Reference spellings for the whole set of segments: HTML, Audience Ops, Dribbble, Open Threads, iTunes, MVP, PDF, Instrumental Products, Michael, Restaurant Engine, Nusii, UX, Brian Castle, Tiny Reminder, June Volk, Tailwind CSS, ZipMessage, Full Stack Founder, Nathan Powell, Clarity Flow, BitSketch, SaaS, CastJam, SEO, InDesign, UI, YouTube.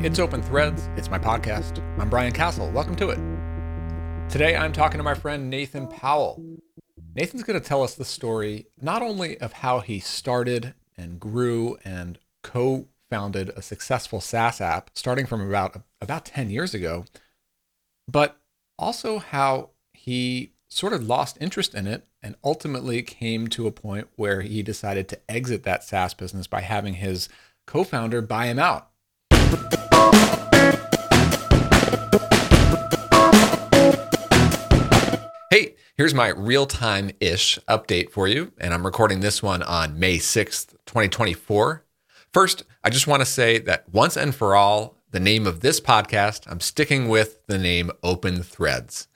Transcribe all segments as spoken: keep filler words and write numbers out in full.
Hey, it's Open Threads. It's my podcast. I'm Brian Castle. Welcome to it. Today, I'm talking to my friend Nathan Powell. Nathan's going to tell us the story, not only of how he started and grew and co-founded a successful SaaS app starting from about, about ten years ago, but also how he sort of lost interest in it and ultimately came to a point where he decided to exit that SaaS business by having his co-founder buy him out. Hey, here's my real-time-ish update for you, and I'm recording this one on May sixth, twenty twenty-four. First, I just want to say that once and for all, the name of this podcast, I'm sticking with the name Open Threads.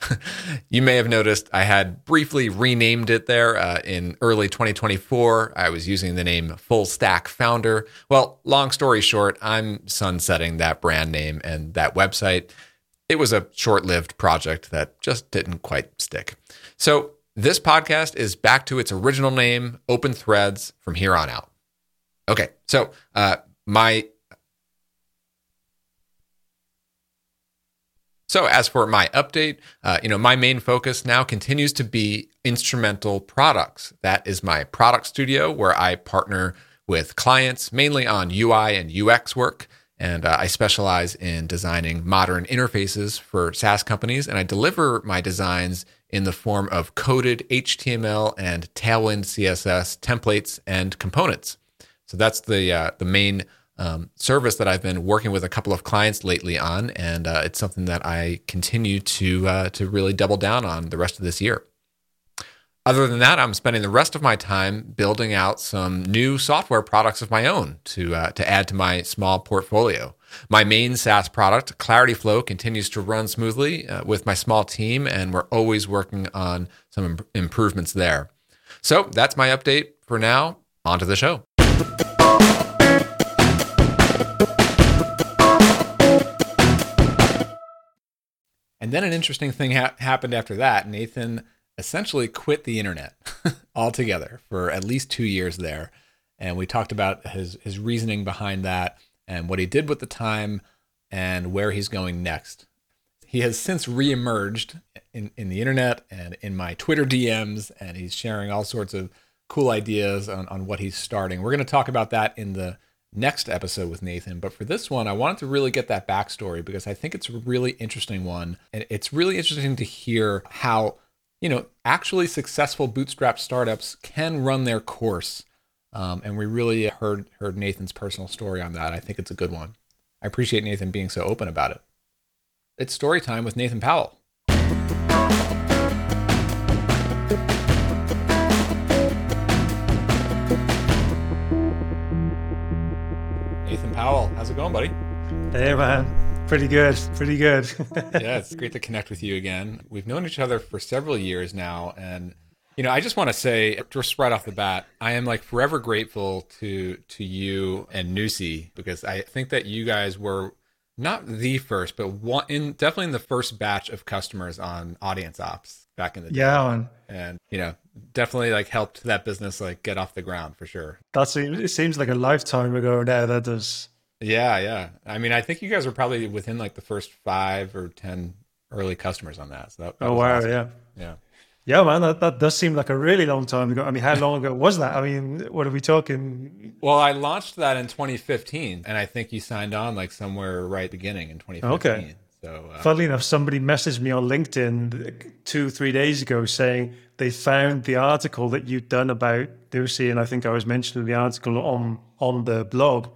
You may have noticed I had briefly renamed it there uh, in early twenty twenty-four. I was using the name Full Stack Founder. Well, long story short, I'm sunsetting that brand name and that website. It was a short-lived project that just didn't quite stick. So this podcast is back to its original name, Open Threads, from here on out. Okay, so uh, my... So as for my update, uh, you know, my main focus now continues to be Instrumental Products. That is my product studio where I partner with clients mainly on U I and U X work. And uh, I specialize in designing modern interfaces for SaaS companies. And I deliver my designs in the form of coded H T M L and Tailwind C S S templates and components. So that's the uh, the main Um, service that I've been working with a couple of clients lately on, and uh, it's something that I continue to uh, to really double down on the rest of this year. Other than that, I'm spending the rest of my time building out some new software products of my own to uh, to add to my small portfolio. My main SaaS product, Clarity Flow, continues to run smoothly uh, with my small team, and we're always working on some imp- improvements there. So that's my update for now. On to the show. And then an interesting thing ha- happened after that. Nathan essentially quit the internet altogether for at least two years there. And we talked about his, his reasoning behind that and what he did with the time and where he's going next. He has since reemerged in, in the internet and in my Twitter D Ms, and he's sharing all sorts of cool ideas on, on what he's starting. We're going to talk about that in the next episode with Nathan. But for this one, I wanted to really get that backstory because I think it's a really interesting one. And it's really interesting to hear how, you know, actually successful bootstrap startups can run their course. Um, and we really heard, heard Nathan's personal story on that. I think it's a good one. I appreciate Nathan being so open about it. It's story time with Nathan Powell. Powell, how's it going, buddy? Hey, man. Pretty good. Pretty good. Yeah, it's great to connect with you again. We've known each other for several years now. And, you know, I just want to say, just right off the bat, I am like forever grateful to to you and Nusii, because I think that you guys were not the first, but one in definitely in the first batch of customers on Audience Ops back in the day. Yeah. And, and you know, definitely like helped that business like get off the ground for sure. That seems, it seems like a lifetime ago now that does. Yeah, yeah. I mean, I think you guys were probably within like the first five or ten early customers on that. So that, that oh wow, awesome. yeah, yeah, yeah, man. That, that does seem like a really long time ago. I mean, how long ago was that? I mean, what are we talking? Well, I launched that in twenty fifteen, and I think you signed on like somewhere right beginning in twenty fifteen. Okay. So, uh, funnily enough, somebody messaged me on LinkedIn two, three days ago saying they found the article that you'd done about Nusii, and I think I was mentioning the article on on the blog.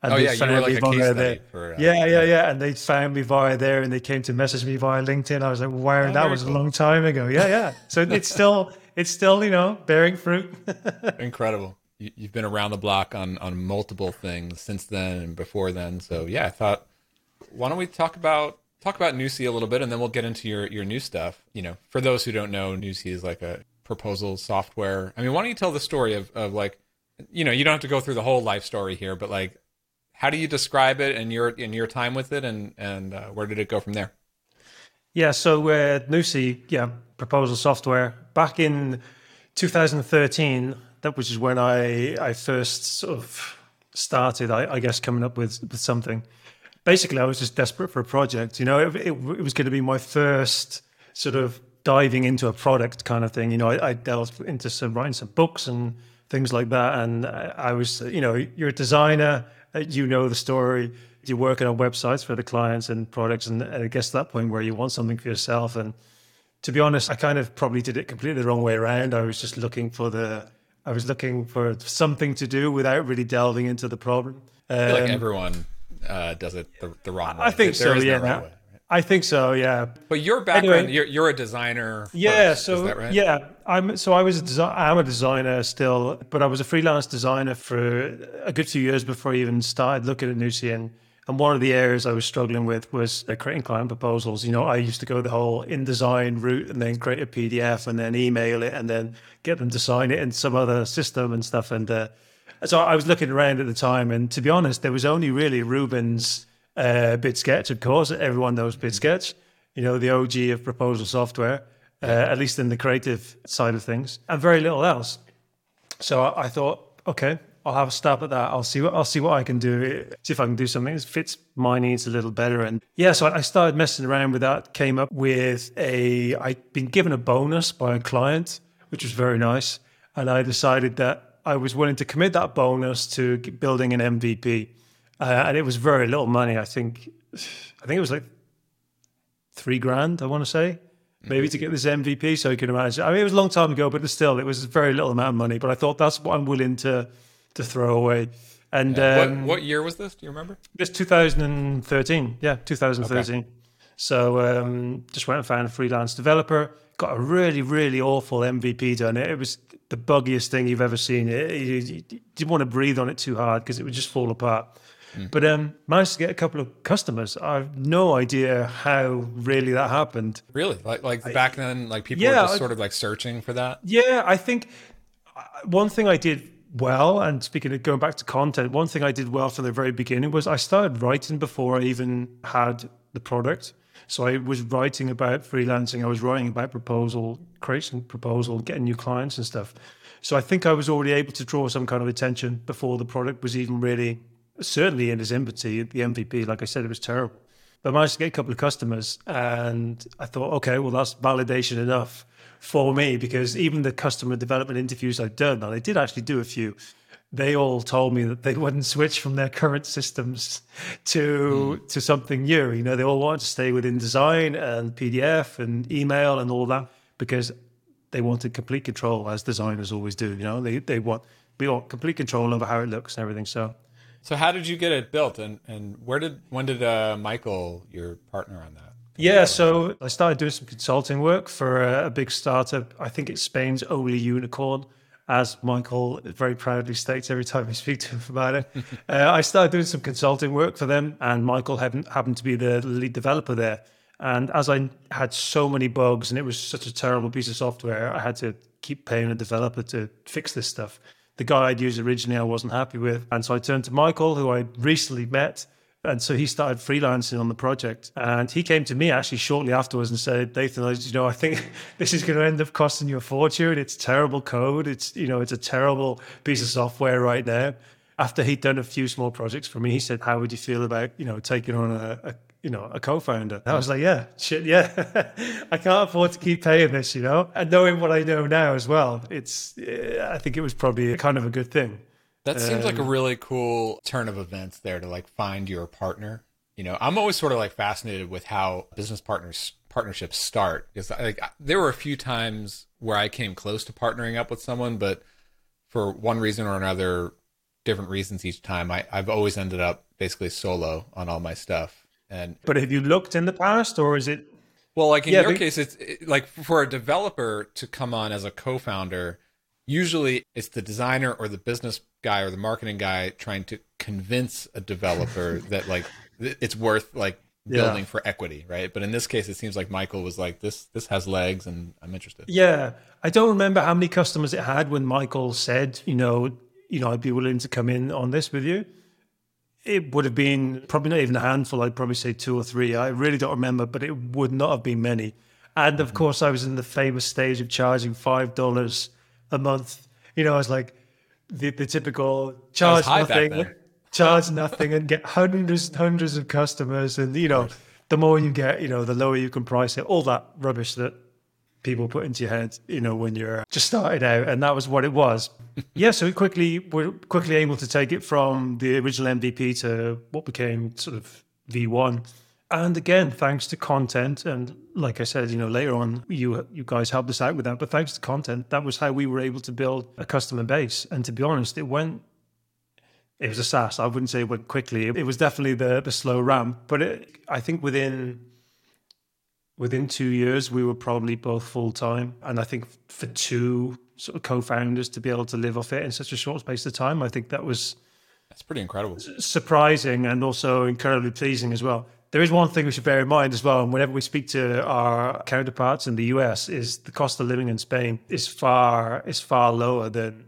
And oh yeah, you were like a case study for, uh, yeah, yeah, yeah. And they found me via there, and they came to message me via LinkedIn. I was like, wow, oh, that was cool. A long time ago. Yeah, yeah. So it's still, it's still, you know, bearing fruit. Incredible. You, you've been around the block on on multiple things since then and before then. So yeah, I thought, why don't we talk about talk about Nusii a little bit, and then we'll get into your your new stuff. You know, for those who don't know, Nusii is like a proposal software. I mean, why don't you tell the story of of like, you know, you don't have to go through the whole life story here, but like, how do you describe it and your in your time with it, and and uh, where did it go from there? Yeah, so uh, Nusii, yeah, proposal software. Back in two thousand thirteen, that which is when I I first sort of started, I, I guess, coming up with, with something. basically I was just desperate for a project. You know, it, it, it was going to be my first sort of diving into a product kind of thing. You know, I, I delved into some writing some books and things like that. And I, I was, you know, you're a designer, you know the story. You're working on websites for the clients and products, and it gets to that point where you want something for yourself. And to be honest, I kind of probably did it completely the wrong way around. I was just looking for the, I was looking for something to do without really delving into the problem. Um, I feel like everyone uh, does it the, the wrong way. I think there so, is yeah. No right way, right? I think so, yeah. But your background, anyway, you're, you're a designer. Yeah, first. so is that right? yeah, I'm. So I was a desi- I'm a designer still, but I was a freelance designer for a good few years before I even started looking at Nusii. And, And one of the areas I was struggling with was creating client proposals. You know, I used to go the whole InDesign route and then create a P D F and then email it and then get them to sign it in some other system and stuff. And uh, so I was looking around at the time. And to be honest, there was only really Ruben's uh, BitSketch, of course. Everyone knows BitSketch, you know, the O G of proposal software, uh, at least in the creative side of things, and very little else. So I, I thought, okay, I'll have a stab at that. I'll see what I'll see what I can do. See if I can do something that fits my needs a little better. And yeah, so I started messing around with that. Came up with a. I'd been given a bonus by a client, which was very nice. And I decided that I was willing to commit that bonus to building an M V P. Uh, and it was very little money. I think, I think it was like three grand. I want to say maybe mm-hmm. to get this M V P. So you can imagine. I mean, it was a long time ago, but still, it was a very little amount of money. But I thought that's what I'm willing to. to throw away. And yeah. what, um, what year was this? Do you remember? It's two thousand thirteen. Yeah, two thousand thirteen. Okay. So um, just went and found a freelance developer, got a really, really awful M V P done. It, it was the buggiest thing you've ever seen. It, you, you didn't want to breathe on it too hard because it would just fall apart. Mm. But um, managed to get a couple of customers. I have no idea how really that happened. Really? Like, like I, back then, like people yeah, were just I, sort of like searching for that? Yeah, I think one thing I did... well, and speaking of going back to content, one thing I did well from the very beginning was I started writing before I even had the product. So I was writing about freelancing. I was writing about proposal, creation proposal, getting new clients and stuff. So I think I was already able to draw some kind of attention before the product was even really, certainly in its infancy, the M V P, like I said, it was terrible. But I managed to get a couple of customers and I thought, okay, well, that's validation enough for me, because even the customer development interviews I've done, and I did actually do a few, they all told me that they wouldn't switch from their current systems to mm. to something new. You know, they all wanted to stay with InDesign and P D F and email and all that because they wanted complete control, as designers always do. You know, they they want we want complete control over how it looks and everything. So, so how did you get it built, and and where did when did uh, Michael, your partner on that? Yeah, so I started doing some consulting work for a big startup. I think it's Spain's only unicorn, as Michael very proudly states every time we speak to him about it. uh, I started doing some consulting work for them, and Michael happened, happened to be the lead developer there. And as I had so many bugs, and it was such a terrible piece of software, I had to keep paying a developer to fix this stuff. The guy I'd used originally I wasn't happy with, and so I turned to Michael, who I recently met. And so he started freelancing on the project, and he came to me actually shortly afterwards and said, Nathan, you know, I think this is going to end up costing you a fortune. It's terrible code. It's, you know, it's a terrible piece of software right now. After he'd done a few small projects for me, he said, how would you feel about, you know, taking on a, a you know, a co-founder? And I was like, yeah, shit. Yeah, I can't afford to keep paying this, you know, and knowing what I know now as well. It's, I think it was probably kind of a good thing. That seems like a really cool turn of events there to like find your partner. You know, I'm always sort of like fascinated with how business partners partnerships start. Because like there were a few times where I came close to partnering up with someone, but for one reason or another, different reasons each time, I, I've always ended up basically solo on all my stuff. And but have you looked in the past, or is it? Well, like in yeah, your but... case, it's it, like for a developer to come on as a co-founder. Usually it's the designer or the business guy or the marketing guy trying to convince a developer that like it's worth like building yeah. for equity, right? But in this case, it seems like Michael was like, this this has legs and I'm interested. Yeah. I don't remember how many customers it had when Michael said, you know, you know, I'd be willing to come in on this with you. It would have been probably not even a handful. I'd probably say two or three. I really don't remember, but it would not have been many. And of course, I was in the famous stage of charging five dollars a month. You know, I was like the, the typical charge nothing. charge nothing and get hundreds and hundreds of customers. And, you know, the more you get, you know, the lower you can price it, all that rubbish that people put into your head, you know, when you're just started out. And that was what it was. Yeah. So we quickly, we're quickly able to take it from the original M V P to what became sort of V one. And again, thanks to content. And like I said, you know, later on, you you guys helped us out with that. But thanks to content, that was how we were able to build a customer base. And to be honest, it went, it was a SaaS. I wouldn't say it went quickly. It was definitely the, the slow ramp. But it, I think within within two years, we were probably both full-time. And I think for two sort of co-founders to be able to live off it in such a short space of time, I think that was... That's pretty incredible. Surprising and also incredibly pleasing as well. There is one thing we should bear in mind as well, and whenever we speak to our counterparts in the U S, is the cost of living in Spain is far is far lower than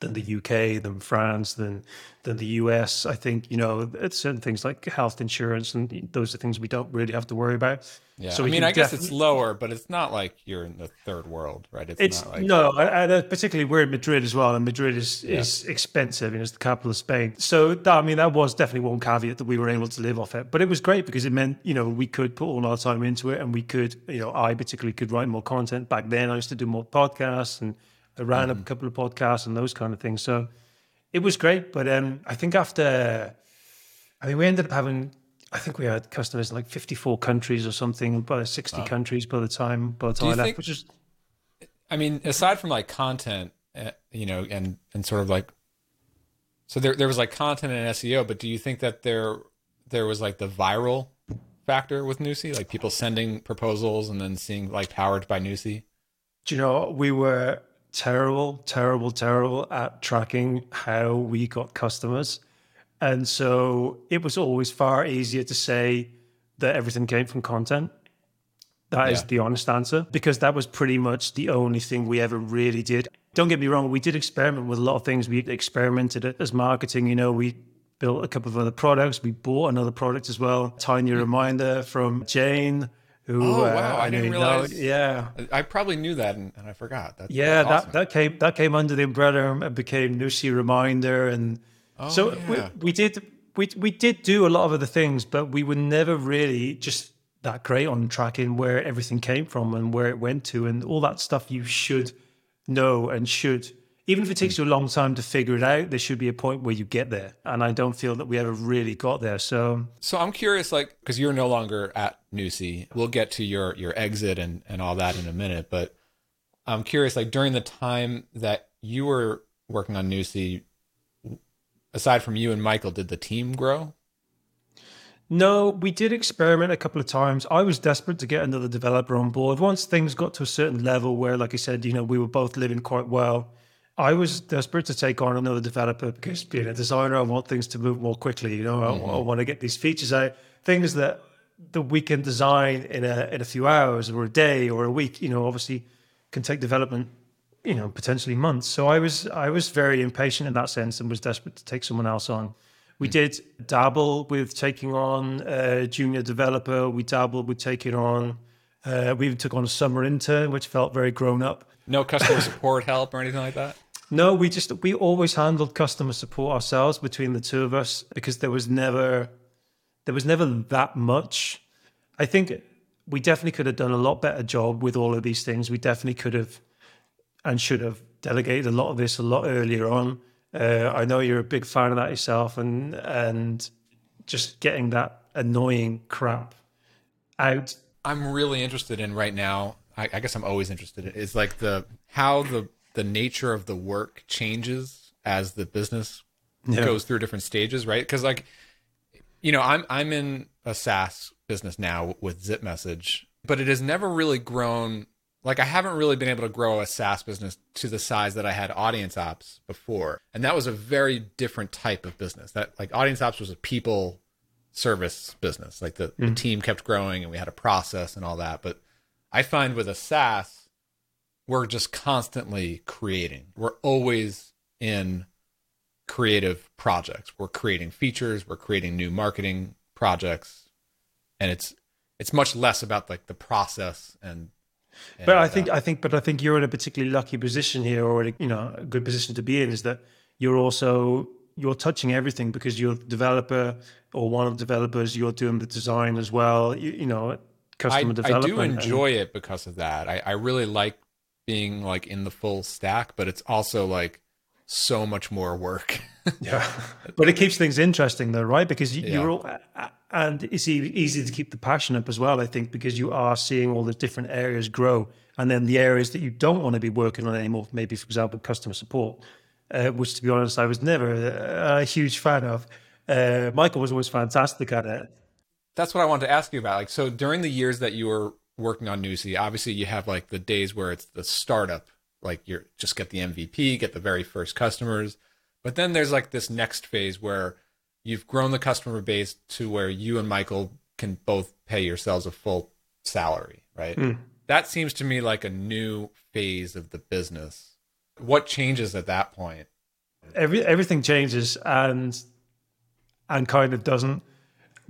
than the U K, than France, than than the U S. I think, you know, it's certain things like health insurance, and those are things we don't really have to worry about. Yeah, so I mean, I guess def- it's lower, but it's not like you're in the third world, right? It's, it's not like... No, and particularly we're in Madrid as well, and Madrid is, yeah. is expensive, you know, it's the capital of Spain. So, that, I mean, that was definitely one caveat that we were able to live off it. But it was great because it meant, you know, we could put all our time into it, and we could, you know, I particularly could write more content. Back then, I used to do more podcasts, and I ran mm-hmm. up a couple of podcasts and those kind of things. So it was great. But um, I think after, I mean, we ended up having, I think we had customers in like fifty-four countries or something, about sixty wow. countries by the time, by the time I left, think, which is. I mean, aside from like content, uh, you know, and, and sort of like, so there, there was like content and S E O, but do you think that there, there was like the viral factor with Nusii, like people sending proposals and then seeing like powered by Nusii? Do you know, we were, terrible, terrible, terrible at tracking how we got customers. And so it was always far easier to say that everything came from content. That yeah. is the honest answer, because that was pretty much the only thing we ever really did. Don't get me wrong, we did experiment with a lot of things. We experimented as marketing, you know, we built a couple of other products. We bought another product as well, Tiny Reminder from Jane. Who, oh wow! Uh, I, I didn't realize. Know, yeah, I probably knew that, and, and I forgot. That's, yeah, that's awesome. that that came that came under the umbrella and became Nusii Reminder, and oh, so yeah. we, we did we we did do a lot of other things, but we were never really just that great on tracking where everything came from and where it went to, and all that stuff. You should know and should, even if it takes you a long time to figure it out, there should be a point where you get there, and I don't feel that we ever really got there. So, so I'm curious, like, because you're no longer at Nusii. We'll get to your your exit and, and all that in a minute, but I'm curious, like, during the time that you were working on Nusii, aside from you and Michael, did the team grow? No, we did experiment a couple of times. I was desperate to get another developer on board. Once things got to a certain level where, like I said, you know, we were both living quite well. I was desperate to take on another developer because being a designer, I want things to move more quickly. You know, I, mm-hmm. I want to get these features out, things that, that we can design in a in a few hours or a day or a week. You know, obviously, can take development, you know, potentially months. So I was I was very impatient in that sense and was desperate to take someone else on. We mm-hmm. did dabble with taking on a junior developer. We dabbled with taking on. Uh, we even took on a summer intern, which felt very grown up. No customer support help or anything like that? No, we just, we always handled customer support ourselves between the two of us because there was never, there was never that much. I think we definitely could have done a lot better job with all of these things. We definitely could have and should have delegated a lot of this a lot earlier on. Uh, I know you're a big fan of that yourself and, and just getting that annoying crap out. I'm really interested in right now. I, I guess I'm always interested in is like the, how the, the nature of the work changes as the business yeah. goes through different stages, right? Because like, you know, I'm I'm in a SaaS business now with ZipMessage, but it has never really grown. Like I haven't really been able to grow a SaaS business to the size that I had Audience Ops before. And that was a very different type of business. That like Audience Ops was a people service business. Like the, mm. the team kept growing and we had a process and all that. But I find with a SaaS, we're just constantly creating. We're always in creative projects. We're creating features. We're creating new marketing projects, and it's it's much less about like the process and. and but I think that. I think, but I think you're in a particularly lucky position here, or a, you know, a good position to be in, is that you're also you're touching everything because you're a developer or one of the developers, you're doing the design as well, you, you know, customer I, development. I do enjoy and... it because of that. I, I really like being like in the full stack, but it's also like so much more work. Yeah. But it keeps things interesting though, right? Because you, yeah. you're all, and it's easy to keep the passion up as well, I think, because you are seeing all the different areas grow. And then the areas that you don't want to be working on anymore, maybe, for example, customer support, uh, which, to be honest, I was never a, a huge fan of. Uh, Michael was always fantastic at it. That's what I wanted to ask you about. Like, so during the years that you were working on Nusii, obviously you have like the days where it's the startup, like you're just get the M V P, get the very first customers. But then there's like this next phase where you've grown the customer base to where you and Michael can both pay yourselves a full salary, right? Mm. That seems to me like a new phase of the business. What changes at that point? Every, everything changes and and kind of doesn't,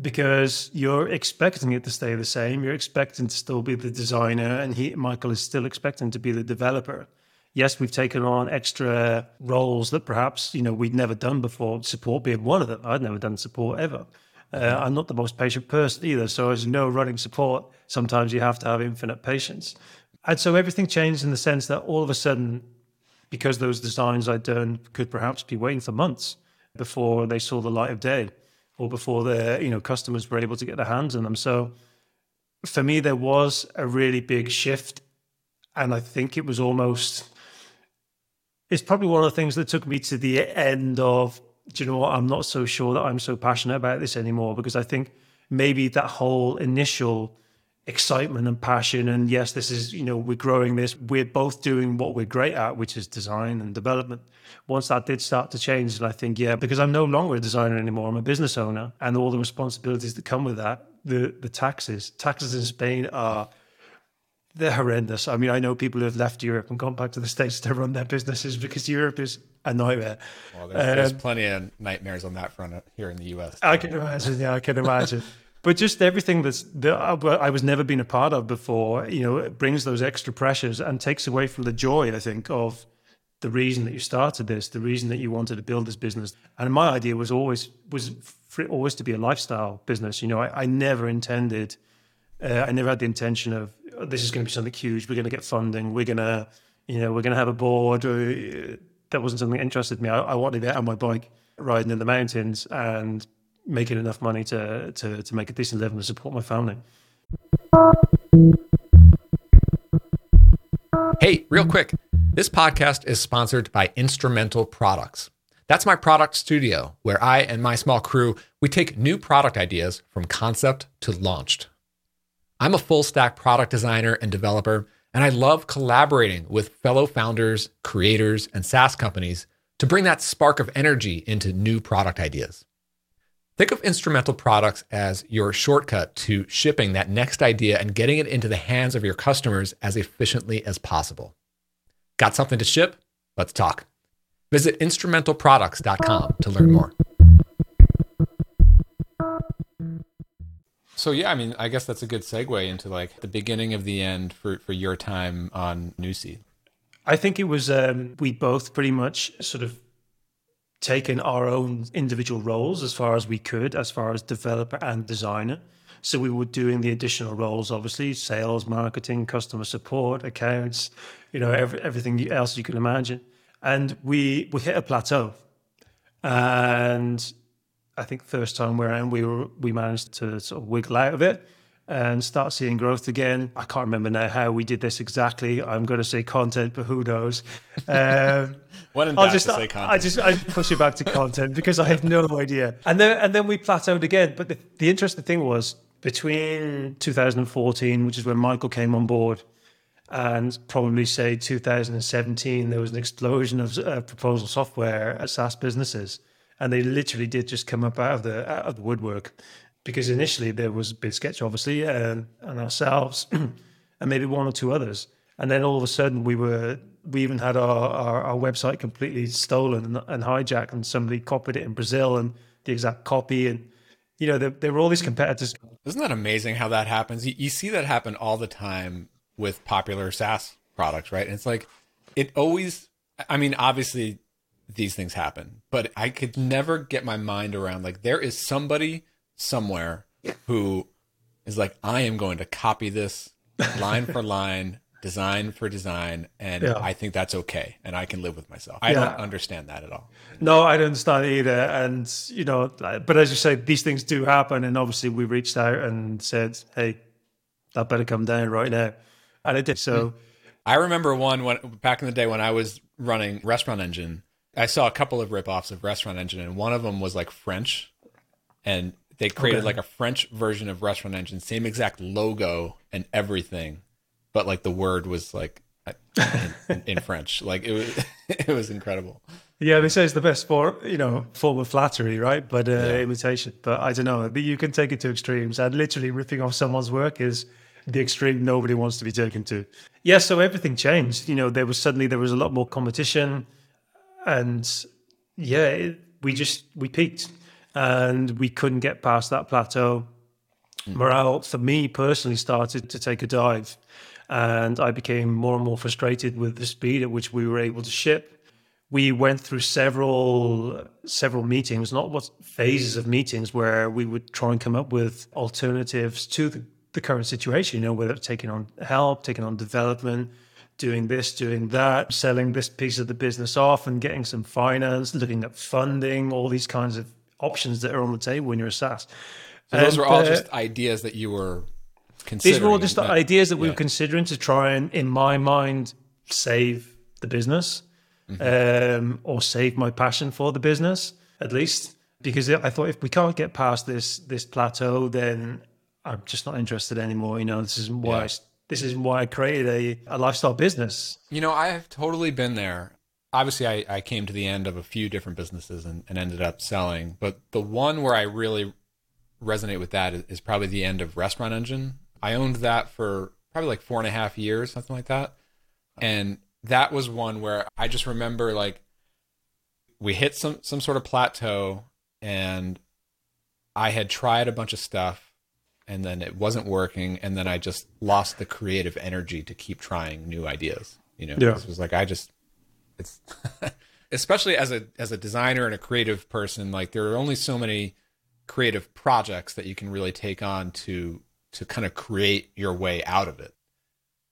because you're expecting it to stay the same. You're expecting to still be the designer, and he, Michael, is still expecting to be the developer. Yes, we've taken on extra roles that perhaps, you know, we'd never done before, support being one of them. I'd never done support ever. Uh, I'm not the most patient person either, so as you know, running support, sometimes you have to have infinite patience. And so everything changed in the sense that all of a sudden, because those designs I'd done could perhaps be waiting for months before they saw the light of day, or before the, you know, customers were able to get their hands on them. So for me, there was a really big shift, and I think it was almost, it's probably one of the things that took me to the end of, do you know what, I'm not so sure that I'm so passionate about this anymore, because I think maybe that whole initial excitement and passion and yes, this is, you know, we're growing this, we're both doing what we're great at, which is design and development. Once that did start to change, and I think, yeah, because I'm no longer a designer anymore, I'm a business owner, and all the responsibilities that come with that, the the taxes, taxes in Spain are, they're horrendous. I mean, I know people who have left Europe and gone back to the States to run their businesses because Europe is a nightmare. Well, there's, um, there's plenty of nightmares on that front here in the U S. Though. I can imagine. Yeah, I can imagine. But just everything that's, that I was never been a part of before, you know, it brings those extra pressures and takes away from the joy, I think, of the reason that you started this, the reason that you wanted to build this business. And my idea was always was for, always to be a lifestyle business. You know, I, I never intended, uh, I never had the intention of, this is going to be something huge. We're going to get funding. We're going to, you know, we're going to have a board. That wasn't something that interested me. I, I wanted to get on my bike, riding in the mountains, and making enough money to to to make a decent living to support my family. Hey, real quick. This podcast is sponsored by Instrumental Products. That's my product studio, where I and my small crew, we take new product ideas from concept to launched. I'm a full stack product designer and developer, and I love collaborating with fellow founders, creators, and SaaS companies to bring that spark of energy into new product ideas. Think of Instrumental Products as your shortcut to shipping that next idea and getting it into the hands of your customers as efficiently as possible. Got something to ship? Let's talk. Visit instrumental products dot com to learn more. So yeah, I mean, I guess that's a good segue into like the beginning of the end for, for your time on Nusii. I think it was, um, we both pretty much sort of taken our own individual roles as far as we could, as far as developer and designer. So we were doing the additional roles, obviously, sales, marketing, customer support, accounts, you know, every, everything else you can imagine. And we, we hit a plateau. And I think first time we were in, we were we managed to sort of wiggle out of it and start seeing growth again. I can't remember now how we did this exactly. I'm going to say content, but who knows? Um, when in I'll just say content. I just I push it back to content because I have no idea. And then and then we plateaued again. But the, the interesting thing was between two thousand fourteen, which is when Michael came on board, and probably say two thousand seventeen, there was an explosion of uh, proposal software at SaaS businesses. And they literally did just come up out of the out of the woodwork, because initially there was BitSketch, obviously, and, and ourselves, and maybe one or two others. And then all of a sudden, we were we even had our, our, our website completely stolen and, and hijacked, and somebody copied it in Brazil and the exact copy. And you know, there, there were all these competitors. Isn't that amazing how that happens? You, you see that happen all the time with popular SaaS products, right? And it's like it always. I mean, obviously, these things happen. But I could never get my mind around, like, there is somebody somewhere who is like, I am going to copy this line for line, design for design, and yeah. I think that's okay, and I can live with myself. I yeah. don't understand that at all. No, I don't understand either. And, you know, but as you say, these things do happen, and obviously we reached out and said, hey, that better come down right now. And it did. So I remember one when, back in the day when I was running Restaurant Engine, I saw a couple of ripoffs of Restaurant Engine, and one of them was like French, and they created okay. like a French version of Restaurant Engine, same exact logo and everything, but like the word was like in, in French. Like it was, it was incredible. Yeah, they say it's the best form, you know, form of flattery, right? But uh, yeah. imitation. But I don't know. You can take it to extremes, and literally ripping off someone's work is the extreme nobody wants to be taken to. Yeah, so everything changed. You know, there was suddenly there was a lot more competition. And yeah, it, we just, we peaked and we couldn't get past that plateau. Mm. Morale for me personally started to take a dive, and I became more and more frustrated with the speed at which we were able to ship. We went through several, several meetings, not what phases of meetings where we would try and come up with alternatives to the, the current situation, you know, whether it's taking on help, taking on development, doing this, doing that, selling this piece of the business off and getting some finance, looking at funding, all these kinds of options that are on the table when you're a SaaS. So those and, were all uh, just ideas that you were considering? These were all just that, ideas that we yeah. were considering to try and, in my mind, save the business mm-hmm. um, or save my passion for the business, at least. Because I thought, if we can't get past this this plateau, then I'm just not interested anymore. You know, this isn't why yeah. I... This is why I created a, a lifestyle business. You know, I have totally been there. Obviously, I, I came to the end of a few different businesses and, and ended up selling. But the one where I really resonate with that is, is probably the end of Restaurant Engine. I owned that for probably like four and a half years, something like that. And that was one where I just remember, like, we hit some, some sort of plateau, and I had tried a bunch of stuff, and then it wasn't working, and then I just lost the creative energy to keep trying new ideas. You know, yeah. This was like, I just, it's, especially as a as a designer and a creative person, like, there are only so many creative projects that you can really take on to to kind of create your way out of it.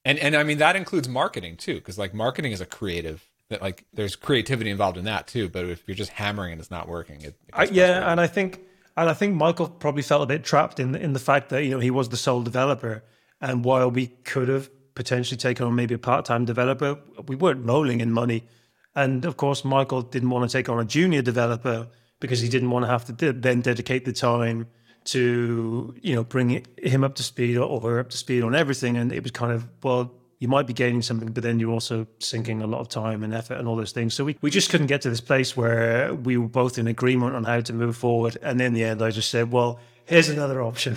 And and I mean, that includes marketing too, because like marketing is a creative that, like, there's creativity involved in that too. But if you're just hammering and it's not working, it, it I, yeah, and I think. And I think Michael probably felt a bit trapped in the, in the fact that, you know, he was the sole developer. And while we could have potentially taken on maybe a part-time developer, we weren't rolling in money. And of course, Michael didn't want to take on a junior developer because he didn't want to have to de- then dedicate the time to, you know, bring it, him up to speed or, or her up to speed on everything. And it was kind of, well, you might be gaining something, but then you're also sinking a lot of time and effort and all those things. So we, we just couldn't get to this place where we were both in agreement on how to move forward. And in the end, I just said, well, here's another option.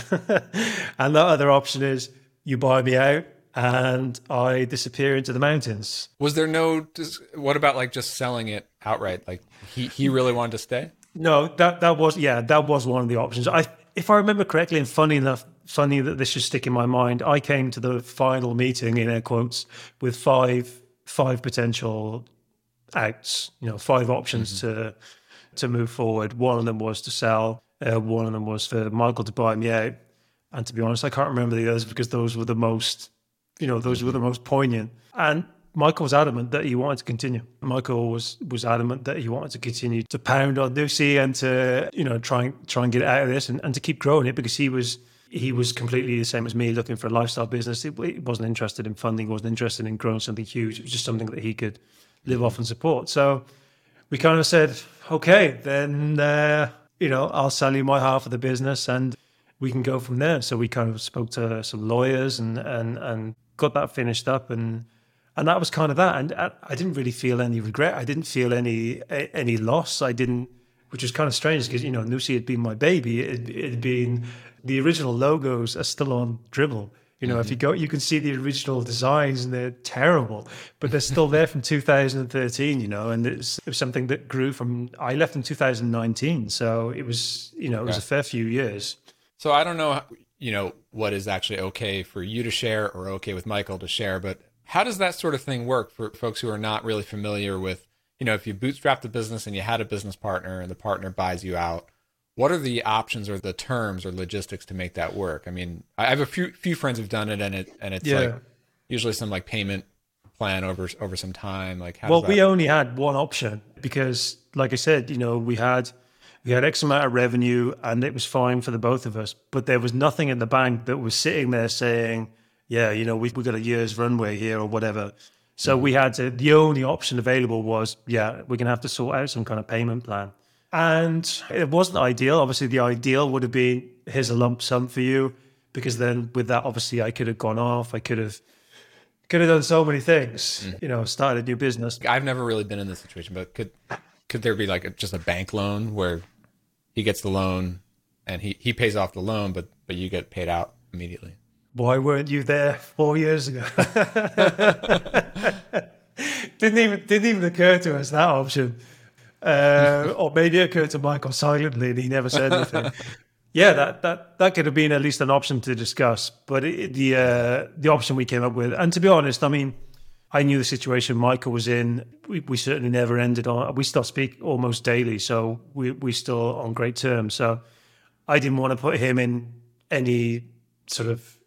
And that other option is you buy me out and I disappear into the mountains. Was there no, what about like just selling it outright? Like he, he really wanted to stay? No, that, that was, yeah, that was one of the options. I, if I remember correctly, and funny enough, funny that this should stick in my mind, I came to the final meeting, in air quotes, with five five potential outs, you know, five options mm-hmm. to to move forward. One of them was to sell. Uh, one of them was for Michael to buy me out. And to be honest, I can't remember the others because those were the most, you know, those were the most poignant. And Michael was adamant that he wanted to continue. Michael was was adamant that he wanted to continue to pound on Nusii and to, you know, try and, try and get out of this and, and to keep growing it, because he was... He was completely the same as me, looking for a lifestyle business. He wasn't interested in funding, wasn't interested in growing something huge. It was just something that he could live off and support. So we kind of said, okay, then, uh, you know, I'll sell you my half of the business and we can go from there. So we kind of spoke to some lawyers and and, and got that finished up. And and that was kind of that. And I didn't really feel any regret. I didn't feel any any loss. I didn't, which was kind of strange because, you know, Nusii had been my baby. It, it had been... The original logos are still on Dribbble. You know, mm-hmm. if you go, you can see the original designs and they're terrible, but they're still there from two thousand thirteen, you know, and it's, it was something that grew from, I left in two thousand nineteen. So it was, you know, it was right. a fair few years. So I don't know, you know, what is actually okay for you to share or okay with Michael to share, but how does that sort of thing work for folks who are not really familiar with, you know, if you bootstrap the business and you had a business partner and the partner buys you out, what are the options or the terms or logistics to make that work? I mean, I have a few few friends who've done it, and it and it's yeah. like usually some like payment plan over over some time. Like, how well, we work? Only had one option because, like I said, you know, we had we had X amount of revenue, and it was fine for the both of us. But there was nothing in the bank that was sitting there saying, yeah, you know, we we got a year's runway here or whatever. So we had to, the only option available was, yeah, we're going to have to sort out some kind of payment plan. And it wasn't ideal. Obviously, the ideal would have been, here's a lump sum for you, because then with that, obviously, I could have gone off. I could have could have done so many things, mm. you know, started a new business. I've never really been in this situation, but could could there be like a, just a bank loan where he gets the loan and he, he pays off the loan, but but you get paid out immediately? Why weren't you there four years ago? didn't even didn't even occur to us, that option. Uh, or maybe it occurred to Michael silently and he never said anything. yeah, that, that that could have been at least an option to discuss. But it, the uh, the option we came up with, and to be honest, I mean, I knew the situation Michael was in. We, we certainly never ended on. We still speak almost daily, so we we still on great terms. So I didn't want to put him in any sort of,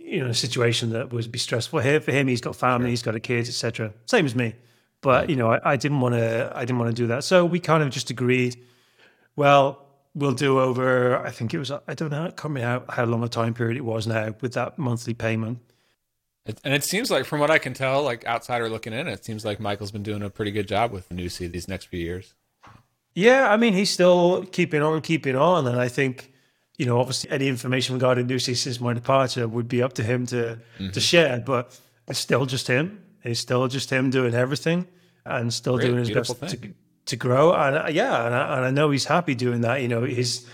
you know, a situation that would be stressful here for him. He's got family, sure. He's got a kid, et cetera. Same as me, but you know, I, I didn't want to. I didn't want to do that. So we kind of just agreed. Well, we'll do over. I think it was. I don't know. Can't remember how, how long a time period it was now with that monthly payment. And it seems like, from what I can tell, like outsider looking in, it seems like Michael's been doing a pretty good job with Nusii these next few years. Yeah, I mean, he's still keeping on, keeping on, and I think, you know, obviously any information regarding Nusii since my departure would be up to him to, mm-hmm. to share, but it's still just him. It's still just him doing everything and still Great, doing his best to, to grow. And uh, yeah, and I, and I know he's happy doing that. You know, he's,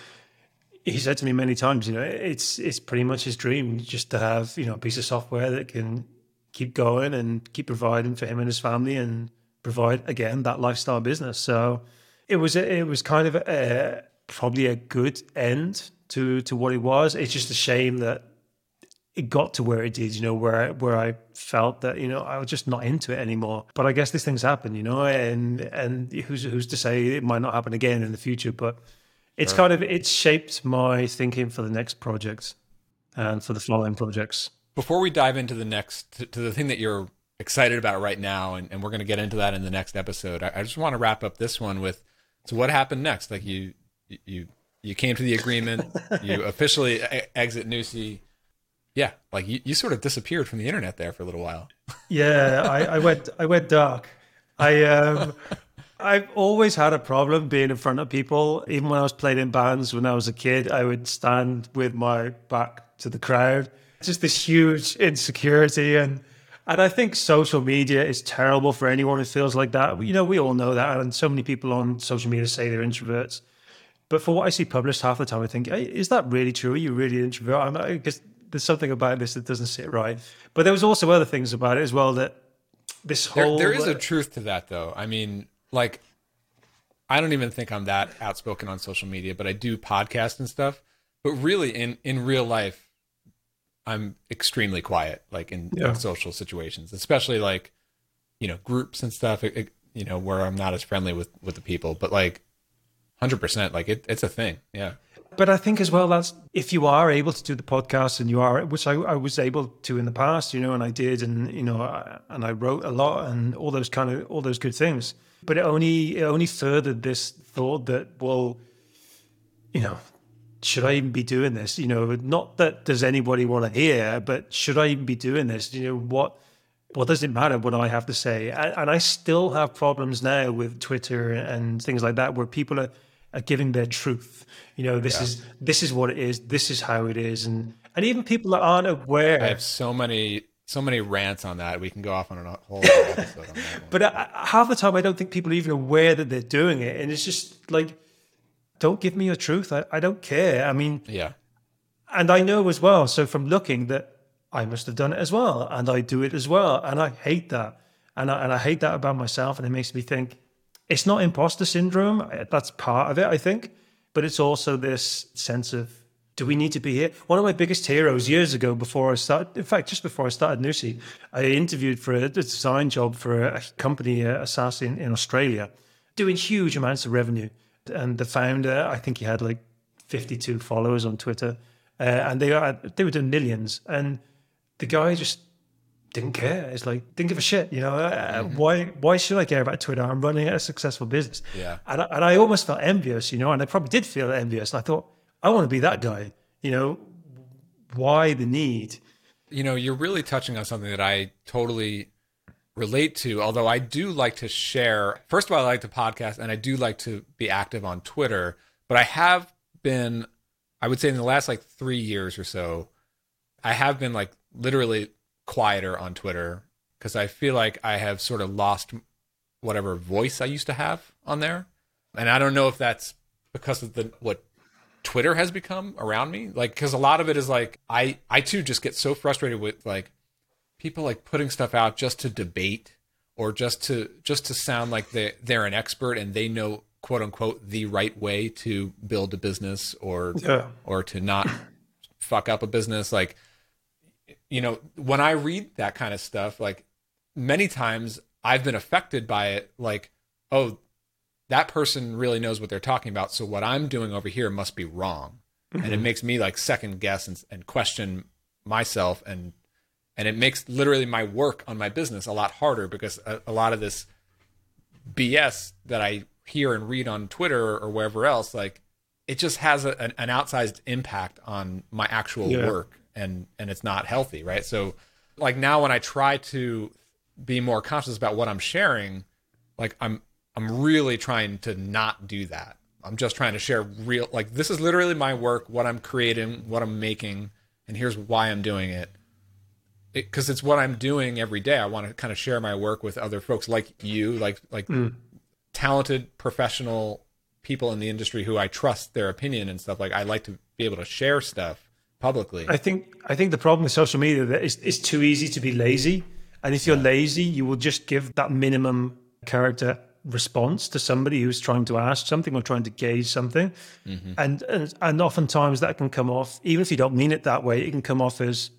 he said to me many times, you know, it's, it's pretty much his dream just to have, you know, a piece of software that can keep going and keep providing for him and his family and provide, again, that lifestyle business. So it was, it was kind of a, probably a good end to to what it was. It's just a shame that it got to where it did, you know, where I, where I felt that, you know, I was just not into it anymore. But I guess these things happen, you know, and and who's who's to say it might not happen again in the future. But it's Right. kind of, it's shaped my thinking for the next project and for the following projects. Before we dive into the next, to, to the thing that you're excited about right now, and, and we're going to get into that in the next episode, I, I just want to wrap up this one with, so what happened next? Like you, you, You came to the agreement, you officially exit Nusii. Yeah, like you, you sort of disappeared from the internet there for a little while. Yeah, I, I went I went dark. I, um, I've always had a problem being in front of people. Even when I was playing in bands when I was a kid, I would stand with my back to the crowd. Just this huge insecurity. And, and I think social media is terrible for anyone who feels like that. You know, we all know that. And so many people on social media say they're introverts. But for what I see published half the time, I think, hey, is that really true? Are you really an introvert? I'm, I guess there's something about this that doesn't sit right. But there was also other things about it as well that this whole... There, there is uh, a truth to that, though. I mean, like, I don't even think I'm that outspoken on social media, but I do podcasts and stuff. But really, in, in real life, I'm extremely quiet, like in, yeah. in social situations, especially like, you know, groups and stuff, it, it, you know, where I'm not as friendly with, with the people. But like... one hundred percent, like it, it's a thing, yeah. But I think as well, that's if you are able to do the podcast and you are, which I, I was able to in the past, you know, and I did, and you know, I, and I wrote a lot and all those kind of all those good things. But it only it only furthered this thought that, well, you know, should I even be doing this? You know, not that does anybody want to hear, but should I even be doing this? You know, what what does it matter what I have to say? And, and I still have problems now with Twitter and things like that, where people are. Are giving their truth, you know. This yeah. is this is what it is. This is how it is, and and even people that aren't aware. I have so many so many rants on that. We can go off on a whole episode on that one. But I, half the time, I don't think people are even aware that they're doing it, and it's just like, don't give me your truth. I, I don't care. I mean, yeah. And I know as well. So from looking that, I must have done it as well, and I do it as well, and I hate that, and I, and I hate that about myself, and it makes me think. It's not imposter syndrome. That's part of it, I think. But it's also this sense of, do we need to be here? One of my biggest heroes years ago, before I started, in fact, just before I started Nusii, I interviewed for a design job for a company, a SaaS in, in Australia, doing huge amounts of revenue. And the founder, I think he had like fifty-two followers on Twitter, uh, and they are, they were doing millions. And the guy just didn't care. It's like, didn't give a shit, you know, uh, mm-hmm. why why should I care about Twitter? I'm running a successful business. Yeah. And I, and I almost felt envious, you know, and I probably did feel envious. And I thought, I want to be that guy, you know, why the need? You know, you're really touching on something that I totally relate to, although I do like to share. First of all, I like the podcast and I do like to be active on Twitter, but I have been, I would say in the last like three years or so, I have been like literally quieter on Twitter because I feel like I have sort of lost whatever voice I used to have on there. And I don't know if that's because of the what Twitter has become around me. Like, because a lot of it is like, I, I too just get so frustrated with like people like putting stuff out just to debate or just to, just to sound like they, they're an expert and they know, quote unquote, the right way to build a business or, yeah. or to not fuck up a business. Like, you know, when I read that kind of stuff, like many times I've been affected by it. Like, oh, that person really knows what they're talking about. So what I'm doing over here must be wrong. Mm-hmm. And it makes me like second guess and, and question myself. And, and it makes literally my work on my business a lot harder because a, a lot of this B S that I hear and read on Twitter or wherever else, like it just has a, an, an outsized impact on my actual yeah. work. And, and it's not healthy, right? So like now when I try to be more conscious about what I'm sharing, like I'm, I'm really trying to not do that. I'm just trying to share real, like this is literally my work, what I'm creating, what I'm making, and here's why I'm doing it. It, 'cause it's what I'm doing every day. I want to kind of share my work with other folks like you, like, like mm. talented professional people in the industry who I trust their opinion and stuff. Like I like to be able to share stuff publicly. I think I think the problem with social media that is it's too easy to be lazy. And if you're yeah. lazy, you will just give that minimum character response to somebody who's trying to ask something or trying to gauge something. Mm-hmm. And, and and oftentimes that can come off, even if you don't mean it that way, it can come off as,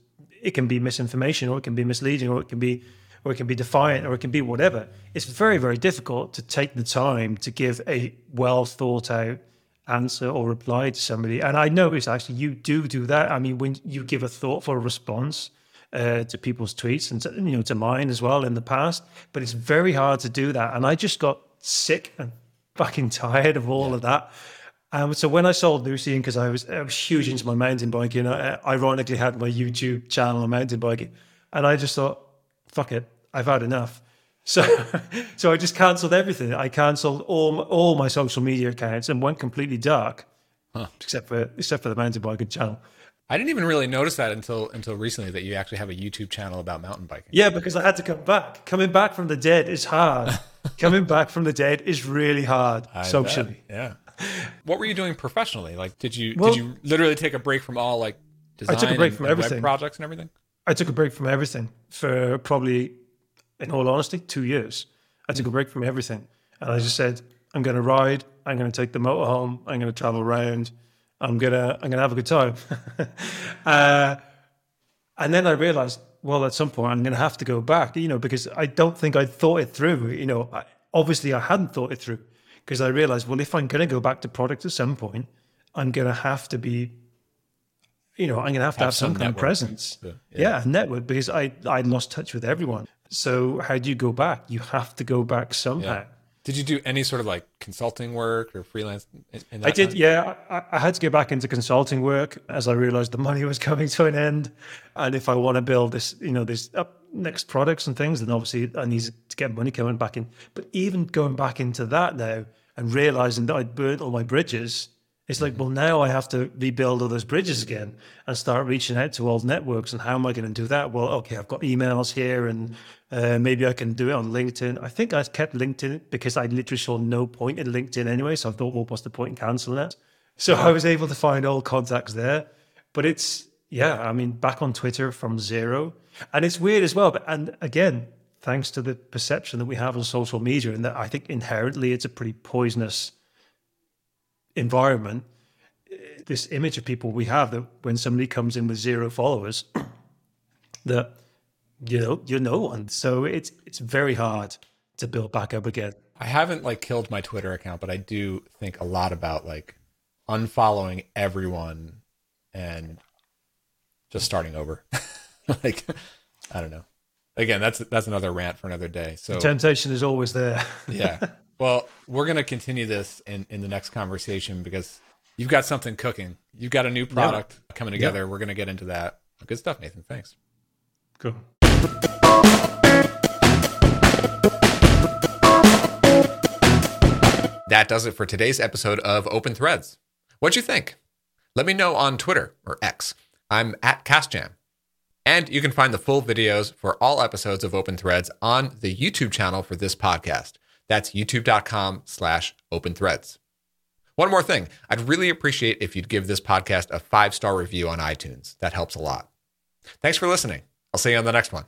it can be misinformation or it can be misleading or it can be or it can be defiant or it can be whatever. It's very, very difficult to take the time to give a well thought out answer or reply to somebody. And I noticed actually you do do that. I mean, when you give a thoughtful response uh, to people's tweets and to, you know, to mine as well in the past, but it's very hard to do that. And I just got sick and fucking tired of all yeah. of that. Um, so when I sold Nusii, because I was, I was huge into my mountain biking, I ironically had my YouTube channel on mountain biking. And I just thought, fuck it, I've had enough. So, so I just canceled everything. I canceled all all my social media accounts and went completely dark, huh. except for except for the mountain biking channel. I didn't even really notice that until until recently that you actually have a YouTube channel about mountain biking. Yeah, because I had to come back. Coming back from the dead is hard. Coming back from the dead is really hard I socially. Bet. Yeah. What were you doing professionally? Like, did you well, did you literally take a break from all like design I took a break and, from and everything. Web projects and everything? I took a break from everything for probably. In all honesty, two years. I took a break from everything. And I just said, I'm going to ride. I'm going to take the motor home. I'm going to travel around. I'm going to I'm going to have a good time. uh, and then I realized, well, at some point, I'm going to have to go back, you know, because I don't think I thought it through. You know, I, obviously, I hadn't thought it through because I realized, well, if I'm going to go back to product at some point, I'm going to have to be, you know, I'm going to have to have, have some, some kind network. of presence. Yeah, yeah network, because I, I lost touch with everyone. So how do you go back? You have to go back somehow. Yeah. Did you do any sort of like consulting work or freelance? In that I did. Time? Yeah. I, I had to get back into consulting work as I realized the money was coming to an end. And if I want to build this, you know, this up next products and things, then obviously I need to get money coming back in. But even going back into that now and realizing that I'd burnt all my bridges, it's like, mm-hmm. well, now I have to rebuild all those bridges again and start reaching out to old networks. And how am I going to do that? Well, okay, I've got emails here and uh, maybe I can do it on LinkedIn. I think I kept LinkedIn because I literally saw no point in LinkedIn anyway. So I thought, well, what's the point in canceling it? So I was able to find old contacts there. But it's, yeah, I mean, back on Twitter from zero. And it's weird as well. But, and again, thanks to the perception that we have on social media and that I think inherently it's a pretty poisonous environment, this image of people we have that when somebody comes in with zero followers, that you know you're no one. So it's it's very hard to build back up again. I haven't like killed my Twitter account, but I do think a lot about like unfollowing everyone and just starting over. Like, I don't know. Again, that's that's another rant for another day. So the temptation is always there. Yeah. Well, we're going to continue this in, in the next conversation because you've got something cooking. You've got a new product yep. coming together. Yep. We're going to get into that. Good stuff, Nathan. Thanks. Cool. That does it for today's episode of Open Threads. What'd you think? Let me know on Twitter or X. I'm at CastJam. And you can find the full videos for all episodes of Open Threads on the YouTube channel for this podcast. That's youtube.com slash Open Threads. One more thing. I'd really appreciate if you'd give this podcast a five-star review on iTunes. That helps a lot. Thanks for listening. I'll see you on the next one.